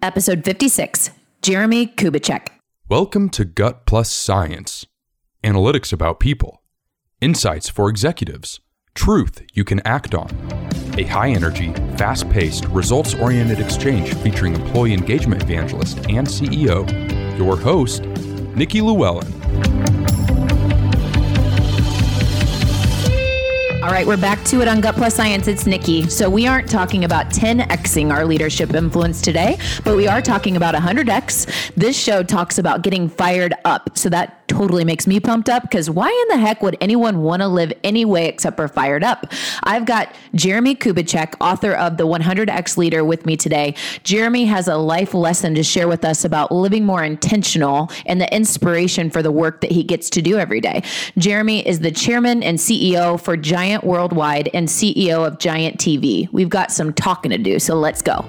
Episode 56, Jeremy Kubicek. Welcome to Gut Plus Science. Analytics about people. Insights for executives. Truth you can act on. A high-energy, fast-paced, results-oriented exchange featuring employee engagement evangelist and CEO, your host, Nikki Llewellyn. All right, we're back to it on Gut Plus Science. It's Nikki. So we aren't talking about 10Xing our leadership influence today, but we are talking about 100X. This show talks about getting fired up. So that totally makes me pumped up because why in the heck would anyone want to live anyway except for fired up? I've got Jeremy Kubicek, author of The 100X Leader, with me today. Jeremy has a life lesson to share with us about living more intentional and the inspiration for the work that he gets to do every day. Jeremy is the chairman and CEO for Giant Worldwide and CEO of Giant TV. We've got some talking to do, so let's go.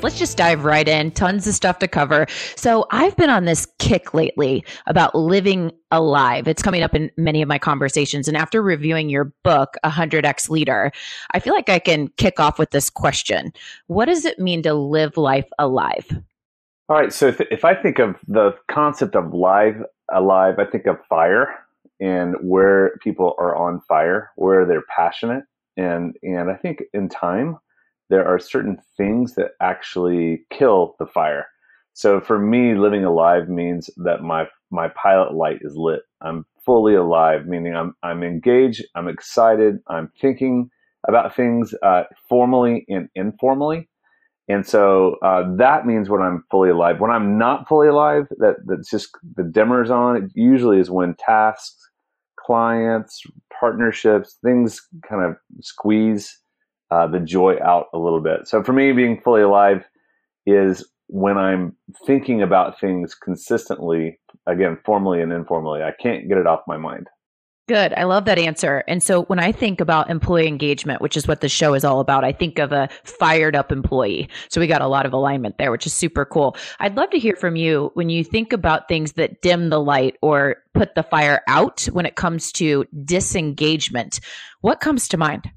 Let's just dive right in. Tons of stuff to cover. So I've been on this kick lately about living alive. It's coming up in many of my conversations. And after reviewing your book, 100X Leader, I feel like I can kick off with this question. What does it mean to live life alive? All right. So if I think of the concept of live alive, I think of fire. And where people are on fire, where they're passionate. And I think in time, there are certain things that actually kill the fire. So for me, living alive means that my pilot light is lit. I'm fully alive, meaning I'm engaged, I'm excited, I'm thinking about things formally and informally. And so that means when I'm fully alive. When I'm not fully alive, that's just the dimmer's on. It usually is when tasks, clients, partnerships, things kind of squeeze the joy out a little bit. So for me, being fully alive is when I'm thinking about things consistently, again, formally and informally. I can't get it off my mind. Good. I love that answer. And so when I think about employee engagement, which is what the show is all about, I think of a fired up employee. So we got a lot of alignment there, which is super cool. I'd love to hear from you when you think about things that dim the light or put the fire out when it comes to disengagement. What comes to mind?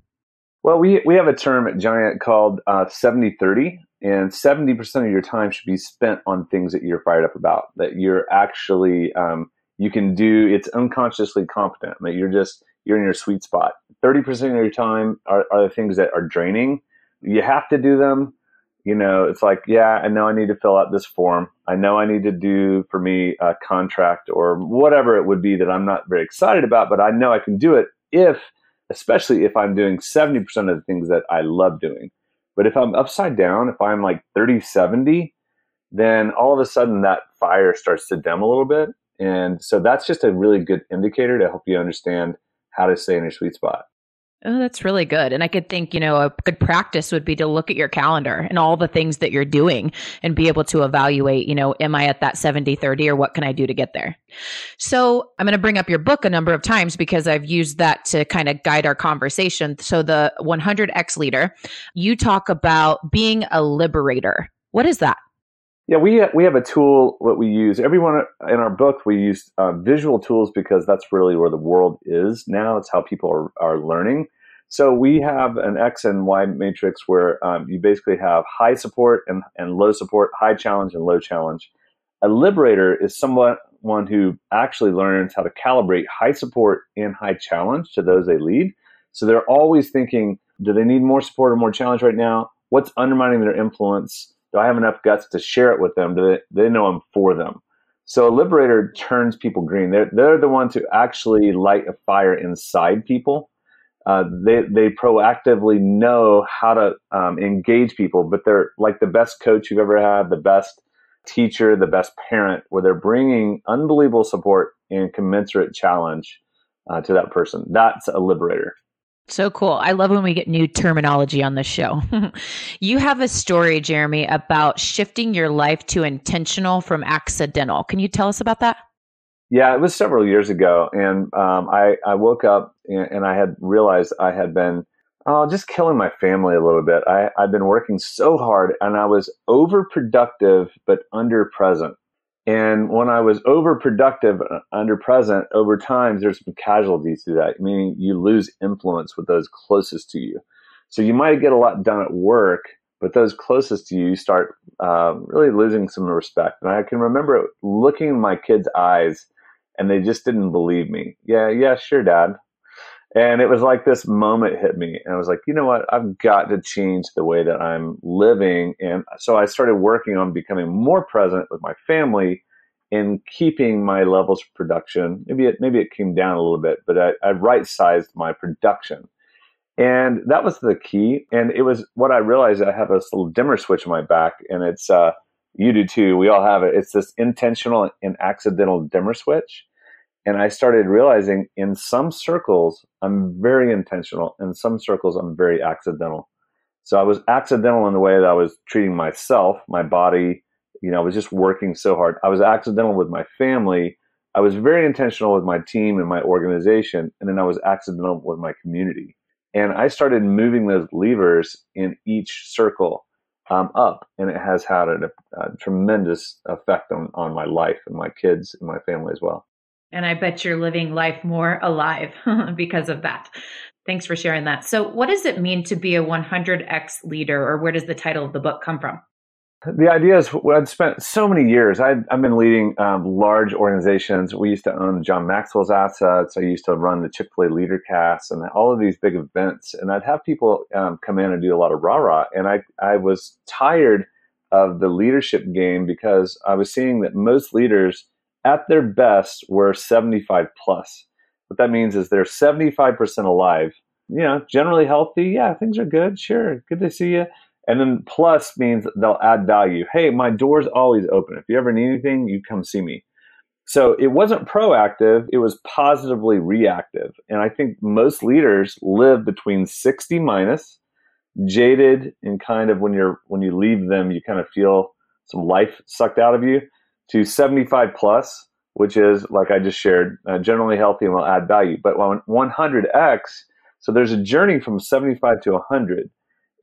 Well, we have a term at Giant called 70-30, and 70% of your time should be spent on things that you're fired up about, that you're actually you can do, it's unconsciously competent. Like you're in your sweet spot. 30% of your time are the things that are draining. You have to do them. You know, it's like, yeah, I know I need to fill out this form. I know I need to do for me a contract or whatever it would be that I'm not very excited about, but I know I can do it especially if I'm doing 70% of the things that I love doing. But if I'm upside down, if I'm like 30-70, then all of a sudden that fire starts to dim a little bit. And so that's just a really good indicator to help you understand how to stay in your sweet spot. Oh, that's really good. And I could think, a good practice would be to look at your calendar and all the things that you're doing and be able to evaluate, am I at that 70-30 or what can I do to get there? So I'm going to bring up your book a number of times because I've used that to kind of guide our conversation. So the 100X Leader, you talk about being a liberator. What is that? Yeah, we have a tool that we use. Everyone in our book, we use visual tools because that's really where the world is now. It's how people are learning. So we have an X and Y matrix where you basically have high support and low support, high challenge and low challenge. A liberator is someone who actually learns how to calibrate high support and high challenge to those they lead. So they're always thinking, do they need more support or more challenge right now? What's undermining their influence? Do I have enough guts to share it with them? Do they know I'm for them? So a liberator turns people green. They're the ones who actually light a fire inside people. They proactively know how to engage people, but they're like the best coach you've ever had, the best teacher, the best parent, where they're bringing unbelievable support and commensurate challenge to that person. That's a liberator. So cool. I love when we get new terminology on this show. You have a story, Jeremy, about shifting your life to intentional from accidental. Can you tell us about that? Yeah, it was several years ago. And I woke up and I had realized I had been just killing my family a little bit. I'd been working so hard and I was overproductive, but underpresent. And when I was overproductive, underpresent, over time, there's some casualties to that, meaning you lose influence with those closest to you. So you might get a lot done at work, But those closest to you start really losing some respect. And I can remember looking in my kids' eyes, and they just didn't believe me. Yeah, sure, Dad. And it was like this moment hit me, and I was like, you know what? I've got to change the way that I'm living. And so I started working on becoming more present with my family and keeping my levels of production. Maybe it came down a little bit, but I right-sized my production. And that was the key. And it was what I realized. I have this little dimmer switch in my back, and it's you do too. We all have it. It's this intentional and accidental dimmer switch. And I started realizing in some circles, I'm very intentional. In some circles, I'm very accidental. So I was accidental in the way that I was treating myself, my body. You know, I was just working so hard. I was accidental with my family. I was very intentional with my team and my organization. And then I was accidental with my community. And I started moving those levers in each circle up. And it has had a tremendous effect on my life and my kids and my family as well. And I bet you're living life more alive because of that. Thanks for sharing that. So what does it mean to be a 100X leader, or where does the title of the book come from? The idea is I've spent so many years. I've been leading large organizations. We used to own John Maxwell's assets. I used to run the Chick-fil-A Leader Cast and all of these big events. And I'd have people come in and do a lot of rah-rah. And I was tired of the leadership game because I was seeing that most leaders at their best were 75 plus. What that means is they're 75% alive, you know, generally healthy. Yeah, things are good. Sure. Good to see you. And then plus means they'll add value. Hey, my door's always open. If you ever need anything, you come see me. So it wasn't proactive. It was positively reactive. And I think most leaders live between 60 minus, jaded, and kind of when you leave them, you kind of feel some life sucked out of you, to 75 plus, which is, like I just shared, generally healthy and will add value. But 100X, so there's a journey from 75 to 100.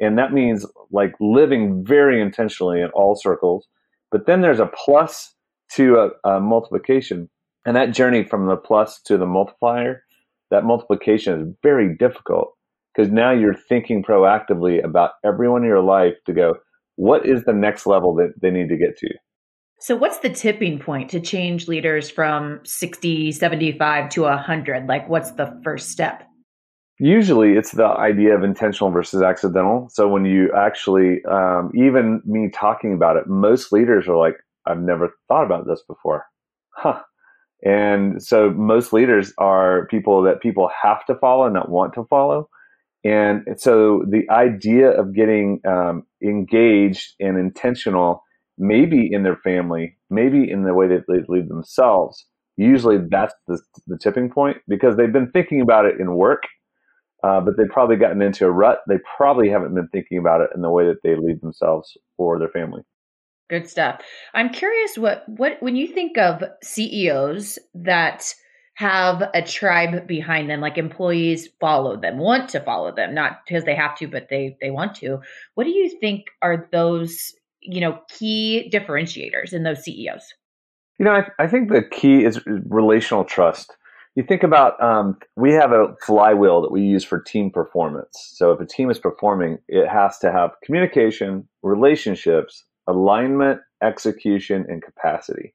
And that means like living very intentionally in all circles. But then there's a plus to a multiplication. And that journey from the plus to the multiplier, that multiplication is very difficult because now you're thinking proactively about everyone in your life to go, what is the next level that they need to get to? So what's the tipping point to change leaders from 60, 75 to 100? Like, what's the first step? Usually it's the idea of intentional versus accidental. So when you actually, even me talking about it, most leaders are like, I've never thought about this before. Huh. And so most leaders are people that people have to follow and not want to follow. And so the idea of getting engaged and intentional, maybe in their family, maybe in the way that they lead themselves, usually that's the tipping point because they've been thinking about it in work. But they've probably gotten into a rut. They probably haven't been thinking about it in the way that they lead themselves or their family. Good stuff. I'm curious what when you think of CEOs that have a tribe behind them, like employees follow them, want to follow them, not because they have to, but they want to. What do you think are those, you know, key differentiators in those CEOs? You know, I think the key is relational trust. You think about, we have a flywheel that we use for team performance. So if a team is performing, it has to have communication, relationships, alignment, execution, and capacity.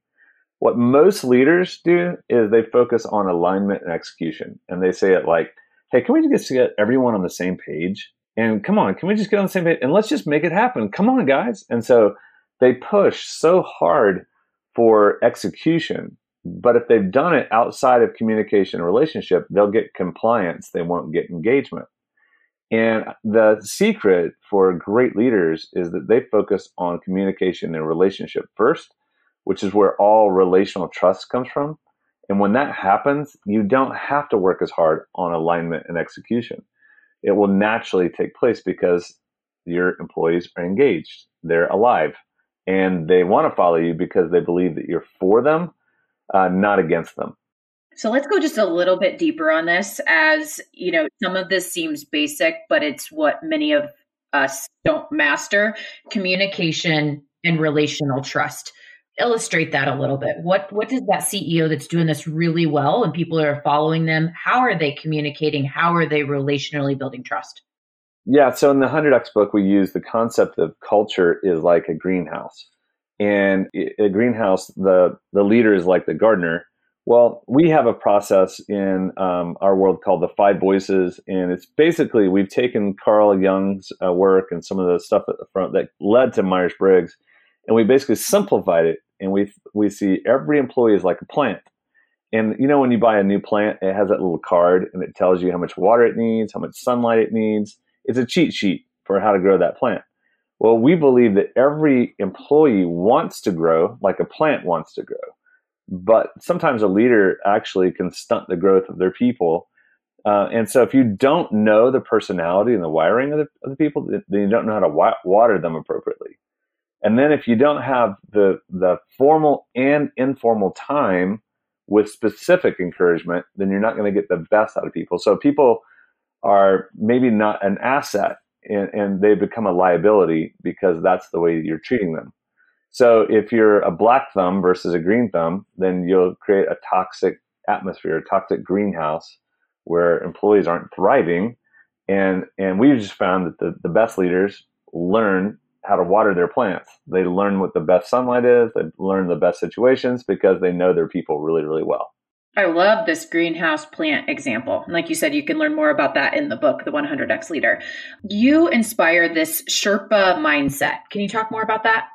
What most leaders do is they focus on alignment and execution. And they say it like, hey, can we just get everyone on the same page? And come on, can we just get on the same page? And let's just make it happen. Come on, guys. And so they push so hard for execution. But if they've done it outside of communication and relationship, they'll get compliance. They won't get engagement. And the secret for great leaders is that they focus on communication and relationship first, which is where all relational trust comes from. And when that happens, you don't have to work as hard on alignment and execution. It will naturally take place because your employees are engaged. They're alive. And they want to follow you because they believe that you're for them, not against them. So let's go just a little bit deeper on this, as you know, some of this seems basic, but it's what many of us don't master: communication and relational trust. Illustrate that a little bit. What does that CEO that's doing this really well and people are following them, how are they communicating? How are they relationally building trust? Yeah. So in the 100X book, we use the concept of culture is like a greenhouse. And a greenhouse, the leader is like the gardener. Well, we have a process in our world called the 5 voices. And it's basically, we've taken Carl Jung's work and some of the stuff at the front that led to Myers-Briggs. And we basically simplified it. And we see every employee is like a plant. And you know, when you buy a new plant, it has that little card and it tells you how much water it needs, how much sunlight it needs. It's a cheat sheet for how to grow that plant. Well, we believe that every employee wants to grow like a plant wants to grow. But sometimes a leader actually can stunt the growth of their people. And so if you don't know the personality and the wiring of the people, then you don't know how to water them appropriately. And then if you don't have the formal and informal time with specific encouragement, then you're not going to get the best out of people. So people are maybe not an asset and they become a liability because that's the way you're treating them. So if you're a black thumb versus a green thumb, then you'll create a toxic atmosphere, a toxic greenhouse where employees aren't thriving. And we've just found that the best leaders learn how to water their plants. They learn what the best sunlight is. They learn the best situations because they know their people really, really well. I love this greenhouse plant example. And like you said, you can learn more about that in the book, The 100X Leader. You inspire this Sherpa mindset. Can you talk more about that?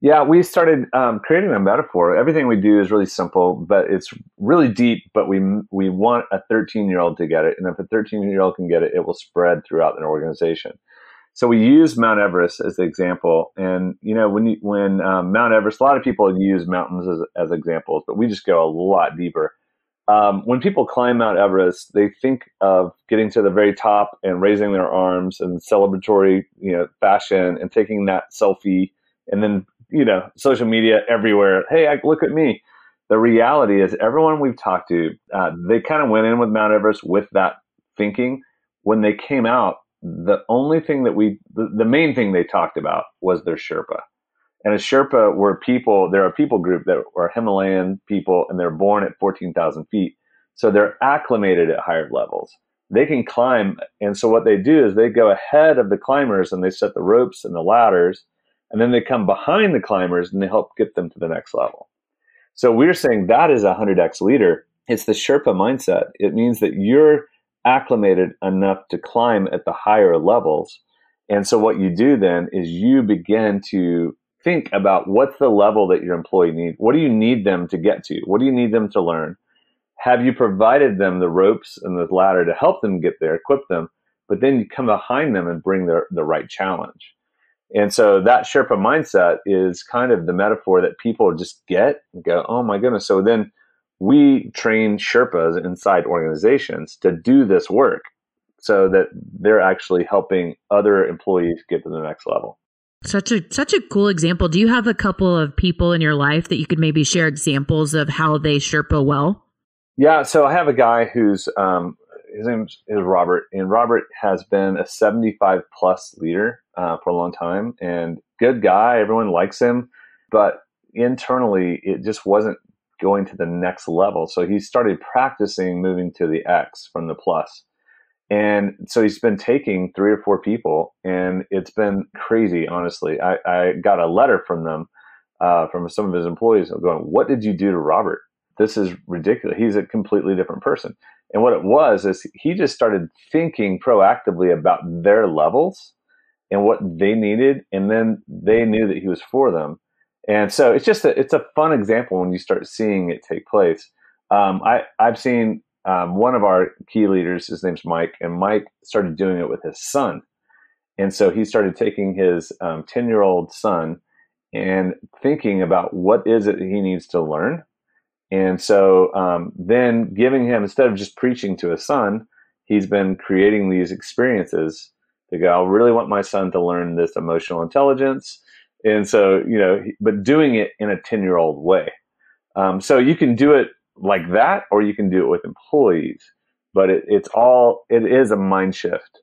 Yeah, we started creating a metaphor. Everything we do is really simple, but it's really deep, but we want a 13-year-old to get it. And if a 13-year-old can get it, it will spread throughout an organization. So we use Mount Everest as the example. And, you know, when Mount Everest, a lot of people use mountains as examples, but we just go a lot deeper. When people climb Mount Everest, they think of getting to the very top and raising their arms in celebratory, you know, fashion and taking that selfie and then, you know, social media everywhere. Hey, look at me. The reality is everyone we've talked to, they kind of went in with Mount Everest with that thinking. When they came out, the only thing that the main thing they talked about was their Sherpa. And a Sherpa were people, they're a people group that are Himalayan people and they're born at 14,000 feet. So they're acclimated at higher levels. They can climb. And so what they do is they go ahead of the climbers and they set the ropes and the ladders. And then they come behind the climbers and they help get them to the next level. So we're saying that is a 100X leader. It's the Sherpa mindset. It means that you're acclimated enough to climb at the higher levels. And so what you do then is you begin to think about what's the level that your employee needs. What do you need them to get to? What do you need them to learn? Have you provided them the ropes and the ladder to help them get there, equip them, but then you come behind them and bring the right challenge. And so that Sherpa mindset is kind of the metaphor that people just get and go, oh my goodness. So then we train Sherpas inside organizations to do this work so that they're actually helping other employees get to the next level. Such a cool example. Do you have a couple of people in your life that you could maybe share examples of how they Sherpa well? Yeah. So I have a guy who's, his name is Robert, and Robert has been a 75 plus leader for a long time and good guy. Everyone likes him, but internally it just wasn't going to the next level. So he started practicing moving to the X from the plus. And so he's been taking 3 or 4 people and it's been crazy, honestly. I got a letter from them, from some of his employees going, what did you do to Robert? This is ridiculous. He's a completely different person. And what it was is he just started thinking proactively about their levels and what they needed. And then they knew that he was for them. And so it's just it's a fun example when you start seeing it take place. I've seen one of our key leaders, his name's Mike, and Mike started doing it with his son. And so he started taking his 10-year-old son and thinking about what is it that he needs to learn. And so then giving him, instead of just preaching to his son, he's been creating these experiences to go, I really want my son to learn this emotional intelligence. And so, you know, but doing it in a 10-year-old way. So you can do it like that, or you can do it with employees, but it is a mind shift.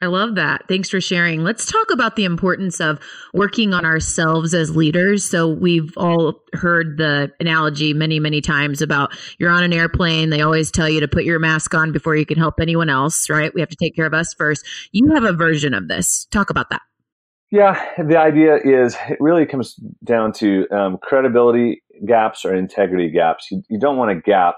I love that. Thanks for sharing. Let's talk about the importance of working on ourselves as leaders. So we've all heard the analogy many, many times about you're on an airplane. They always tell you to put your mask on before you can help anyone else, right? We have to take care of us first. You have a version of this. Talk about that. Yeah, the idea is it really comes down to credibility gaps or integrity gaps. You don't want a gap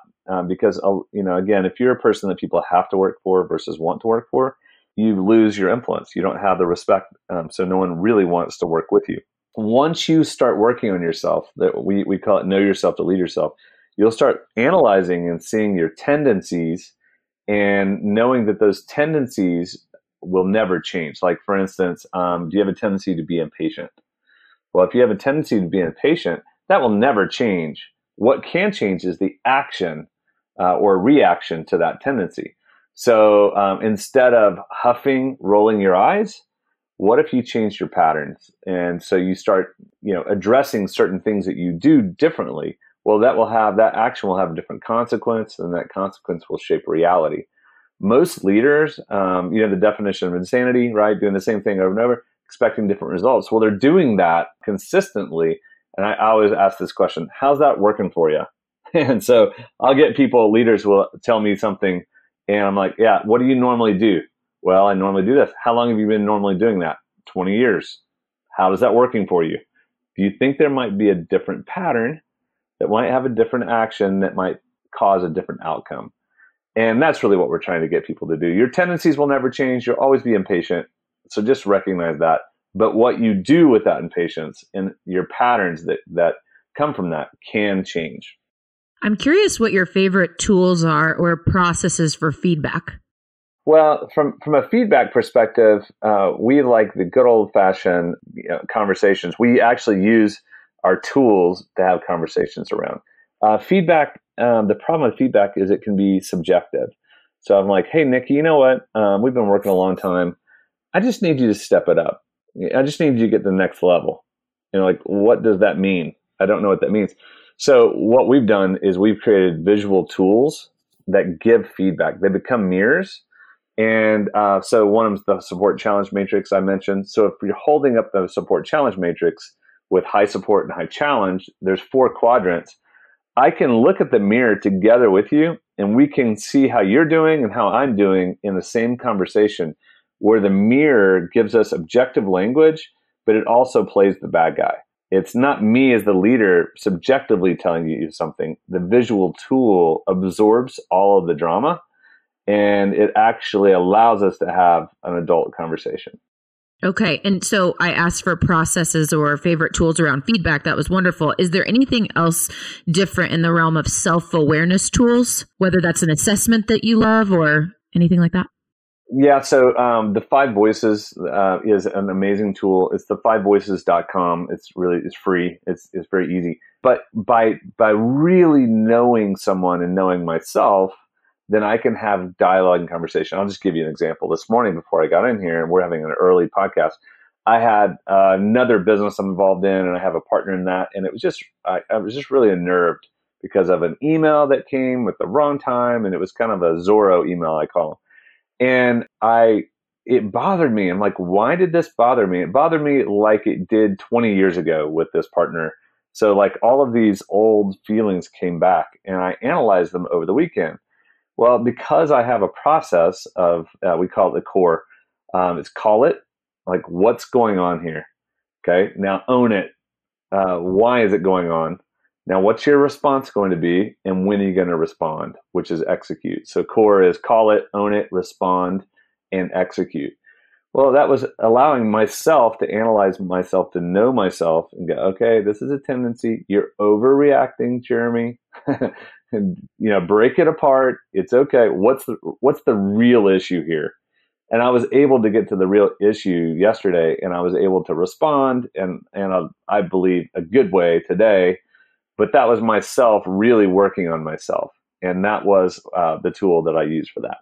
because, again, if you're a person that people have to work for versus want to work for, you lose your influence. You don't have the respect. So no one really wants to work with you. Once you start working on yourself, that we call it know yourself to lead yourself, you'll start analyzing and seeing your tendencies and knowing that those tendencies will never change. Like, for instance, do you have a tendency to be impatient? Well, if you have a tendency to be impatient, that will never change. What can change is the action or reaction to that tendency. So instead of huffing, rolling your eyes, what if you change your patterns? And so you start, addressing certain things that you do differently. Well, that action will have a different consequence, and that consequence will shape reality. Most leaders, the definition of insanity, right? Doing the same thing over and over, expecting different results. Well, they're doing that consistently. And I always ask this question, how's that working for you? And so I'll get leaders will tell me something. And I'm like, yeah, what do you normally do? Well, I normally do this. How long have you been normally doing that? 20 years. How is that working for you? Do you think there might be a different pattern that might have a different action that might cause a different outcome? And that's really what we're trying to get people to do. Your tendencies will never change. You'll always be impatient. So just recognize that. But what you do with that impatience and your patterns that come from that can change. I'm curious what your favorite tools are or processes for feedback. Well, from a feedback perspective, we like the good old-fashioned conversations. We actually use our tools to have conversations around. Feedback, the problem with feedback is it can be subjective. So I'm like, hey, Nikki, you know what? We've been working a long time. I just need you to step it up. I just need you to get to the next level. What does that mean? I don't know what that means. So what we've done is we've created visual tools that give feedback. They become mirrors. And so one of them is the support challenge matrix I mentioned. So if you're holding up the support challenge matrix with high support and high challenge, there's 4 quadrants. I can look at the mirror together with you, and we can see how you're doing and how I'm doing in the same conversation, where the mirror gives us objective language, but it also plays the bad guy. It's not me as the leader subjectively telling you something. The visual tool absorbs all of the drama, and it actually allows us to have an adult conversation. Okay. And so I asked for processes or favorite tools around feedback. That was wonderful. Is there anything else different in the realm of self-awareness tools, whether that's an assessment that you love or anything like that? Yeah, so the 5 Voices is an amazing tool. It's the fivevoices.com. It's free. It's very easy. But by really knowing someone and knowing myself, then I can have dialogue and conversation. I'll just give you an example. This morning before I got in here, and we're having an early podcast, I had another business I'm involved in, and I have a partner in that. And it was just I was just really unnerved because of an email that came with the wrong time, and it was kind of a Zorro email, I call them. And it bothered me. I'm like, why did this bother me? It bothered me like it did 20 years ago with this partner. So like all of these old feelings came back, and I analyzed them over the weekend. Well, because I have a process of, we call it the core, it's call it, like what's going on here? Okay, now own it. Why is it going on? Now, what's your response going to be, and when are you going to respond, which is execute. So core is call it, own it, respond, and execute. Well, that was allowing myself to analyze myself, to know myself, and go, okay, this is a tendency. You're overreacting, Jeremy. And, break it apart. It's okay. What's the real issue here? And I was able to get to the real issue yesterday, and I was able to respond, and I believe a good way today. But that was myself really working on myself. And that was the tool that I used for that.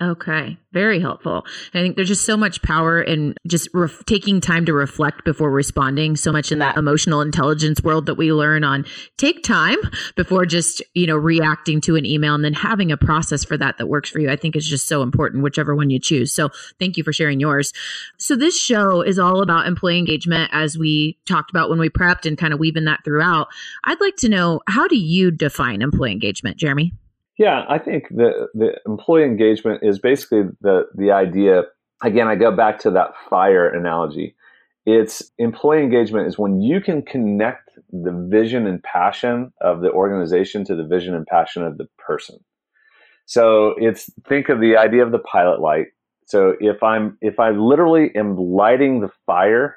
Okay. Very helpful. I think there's just so much power in just taking time to reflect before responding. So much in that emotional intelligence world that we learn on, take time before just, reacting to an email, and then having a process for that works for you. I think is just so important, whichever one you choose. So thank you for sharing yours. So this show is all about employee engagement, as we talked about when we prepped, and kind of weaving that throughout. I'd like to know, how do you define employee engagement, Jeremy? Yeah, I think the employee engagement is basically the idea. Again, I go back to that fire analogy. It's employee engagement is when you can connect the vision and passion of the organization to the vision and passion of the person. So think of the idea of the pilot light. So if I literally am lighting the fire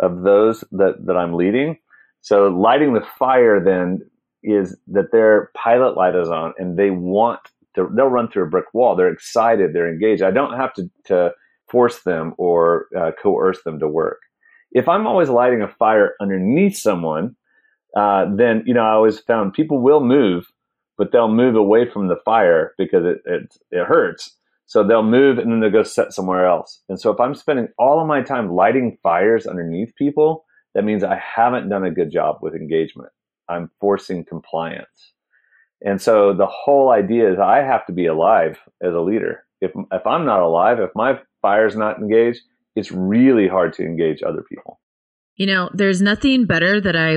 of those that I'm leading, so lighting the fire then is that their pilot light is on, and they'll run through a brick wall. They're excited, they're engaged. I don't have to force them or coerce them to work. If I'm always lighting a fire underneath someone, then, I always found people will move, but they'll move away from the fire because it hurts. So they'll move and then they'll go set somewhere else. And so if I'm spending all of my time lighting fires underneath people, that means I haven't done a good job with engagement. I'm forcing compliance. And so the whole idea is I have to be alive as a leader. If I'm not alive, if my fire's not engaged, it's really hard to engage other people. There's nothing better that I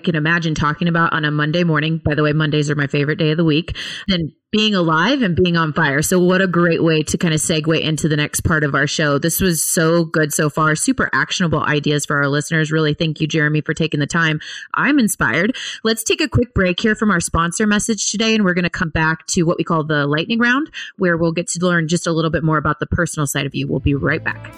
can imagine talking about on a Monday morning. By the way, Mondays are my favorite day of the week, than being alive and being on fire. So what a great way to kind of segue into the next part of our show. This was so good so far. Super actionable ideas for our listeners. Really, thank you, Jeremy, for taking the time. I'm inspired. Let's take a quick break here from our sponsor message today, and we're going to come back to what we call the lightning round, where we'll get to learn just a little bit more about the personal side of you. We'll be right back.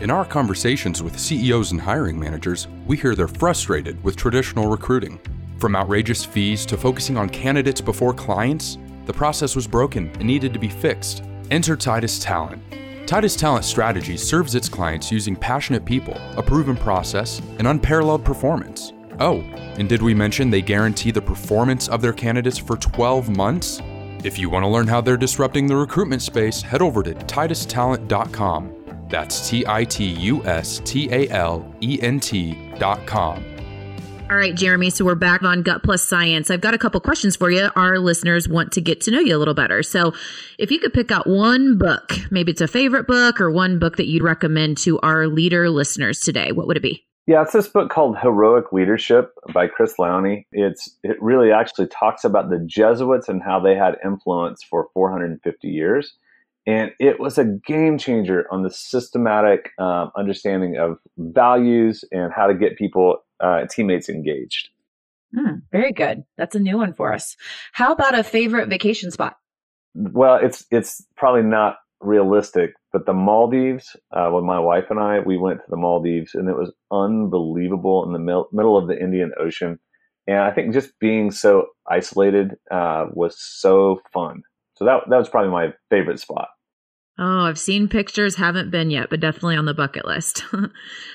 In our conversations with CEOs and hiring managers, we hear they're frustrated with traditional recruiting. From outrageous fees to focusing on candidates before clients, the process was broken and needed to be fixed. Enter Titus Talent. Titus Talent Strategy serves its clients using passionate people, a proven process, and unparalleled performance. Oh, and did we mention they guarantee the performance of their candidates for 12 months? If you want to learn how they're disrupting the recruitment space, head over to titustalent.com. That's titustalent.com. All right, Jeremy, so we're back on Gut Plus Science. I've got a couple questions for you. Our listeners want to get to know you a little better. So if you could pick out one book, maybe it's a favorite book or one book that you'd recommend to our leader listeners today, what would it be? Yeah, it's this book called Heroic Leadership by Chris Lowney. It really actually talks about the Jesuits and how they had influence for 450 years. And it was a game changer on the systematic understanding of values and how to get people, teammates engaged. Very good. That's a new one for us. How about a favorite vacation spot? Well, it's probably not realistic, but the Maldives, when my wife and I, we went to the Maldives, and it was unbelievable in the middle of the Indian Ocean. And I think just being so isolated was so fun. So that was probably my favorite spot. Oh, I've seen pictures, haven't been yet, but definitely on the bucket list.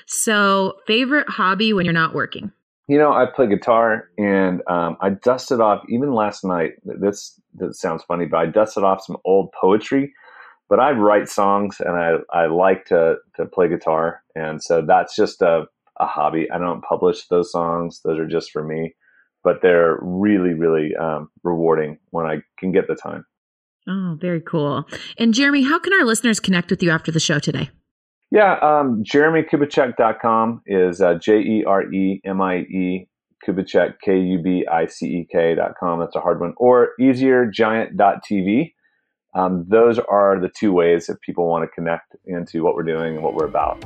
So, favorite hobby when you're not working? I play guitar, and I dusted off, even last night, this sounds funny, but I dusted off some old poetry. But I write songs, and I like to play guitar. And so that's just a hobby. I don't publish those songs. Those are just for me. But they're really, really rewarding when I can get the time. Oh, very cool. And Jeremy, how can our listeners connect with you after the show today? Yeah, jeremykubicek.com is Jeremie Kubicek, Kubicek.com. That's a hard one. Or easier, giant.tv. Those are the two ways if people want to connect into what we're doing and what we're about.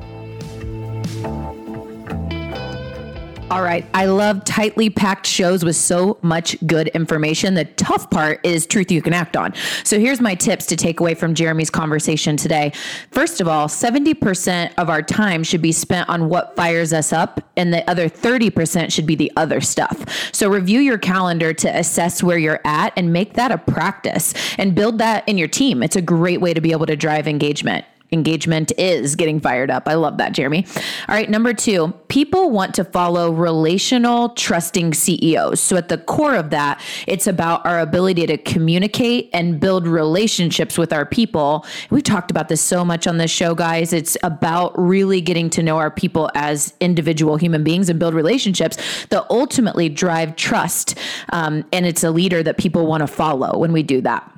All right. I love tightly packed shows with so much good information. The tough part is truth you can act on. So here's my tips to take away from Jeremy's conversation today. First of all, 70% of our time should be spent on what fires us up, and the other 30% should be the other stuff. So review your calendar to assess where you're at and make that a practice and build that in your team. It's a great way to be able to drive engagement. engagement is getting fired up. I love that, Jeremy. All right. Number two, people want to follow relational, trusting CEOs. So at the core of that, it's about our ability to communicate and build relationships with our people. We've talked about this so much on this show, guys. It's about really getting to know our people as individual human beings and build relationships that ultimately drive trust. And it's a leader that people want to follow when we do that.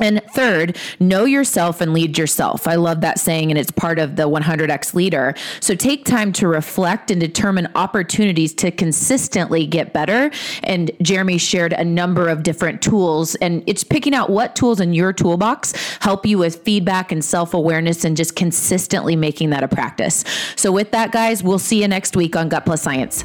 And third, know yourself and lead yourself. I love that saying, and it's part of the 100X Leader. So take time to reflect and determine opportunities to consistently get better. And Jeremy shared a number of different tools, and it's picking out what tools in your toolbox help you with feedback and self-awareness and just consistently making that a practice. So with that, guys, we'll see you next week on Gut Plus Science.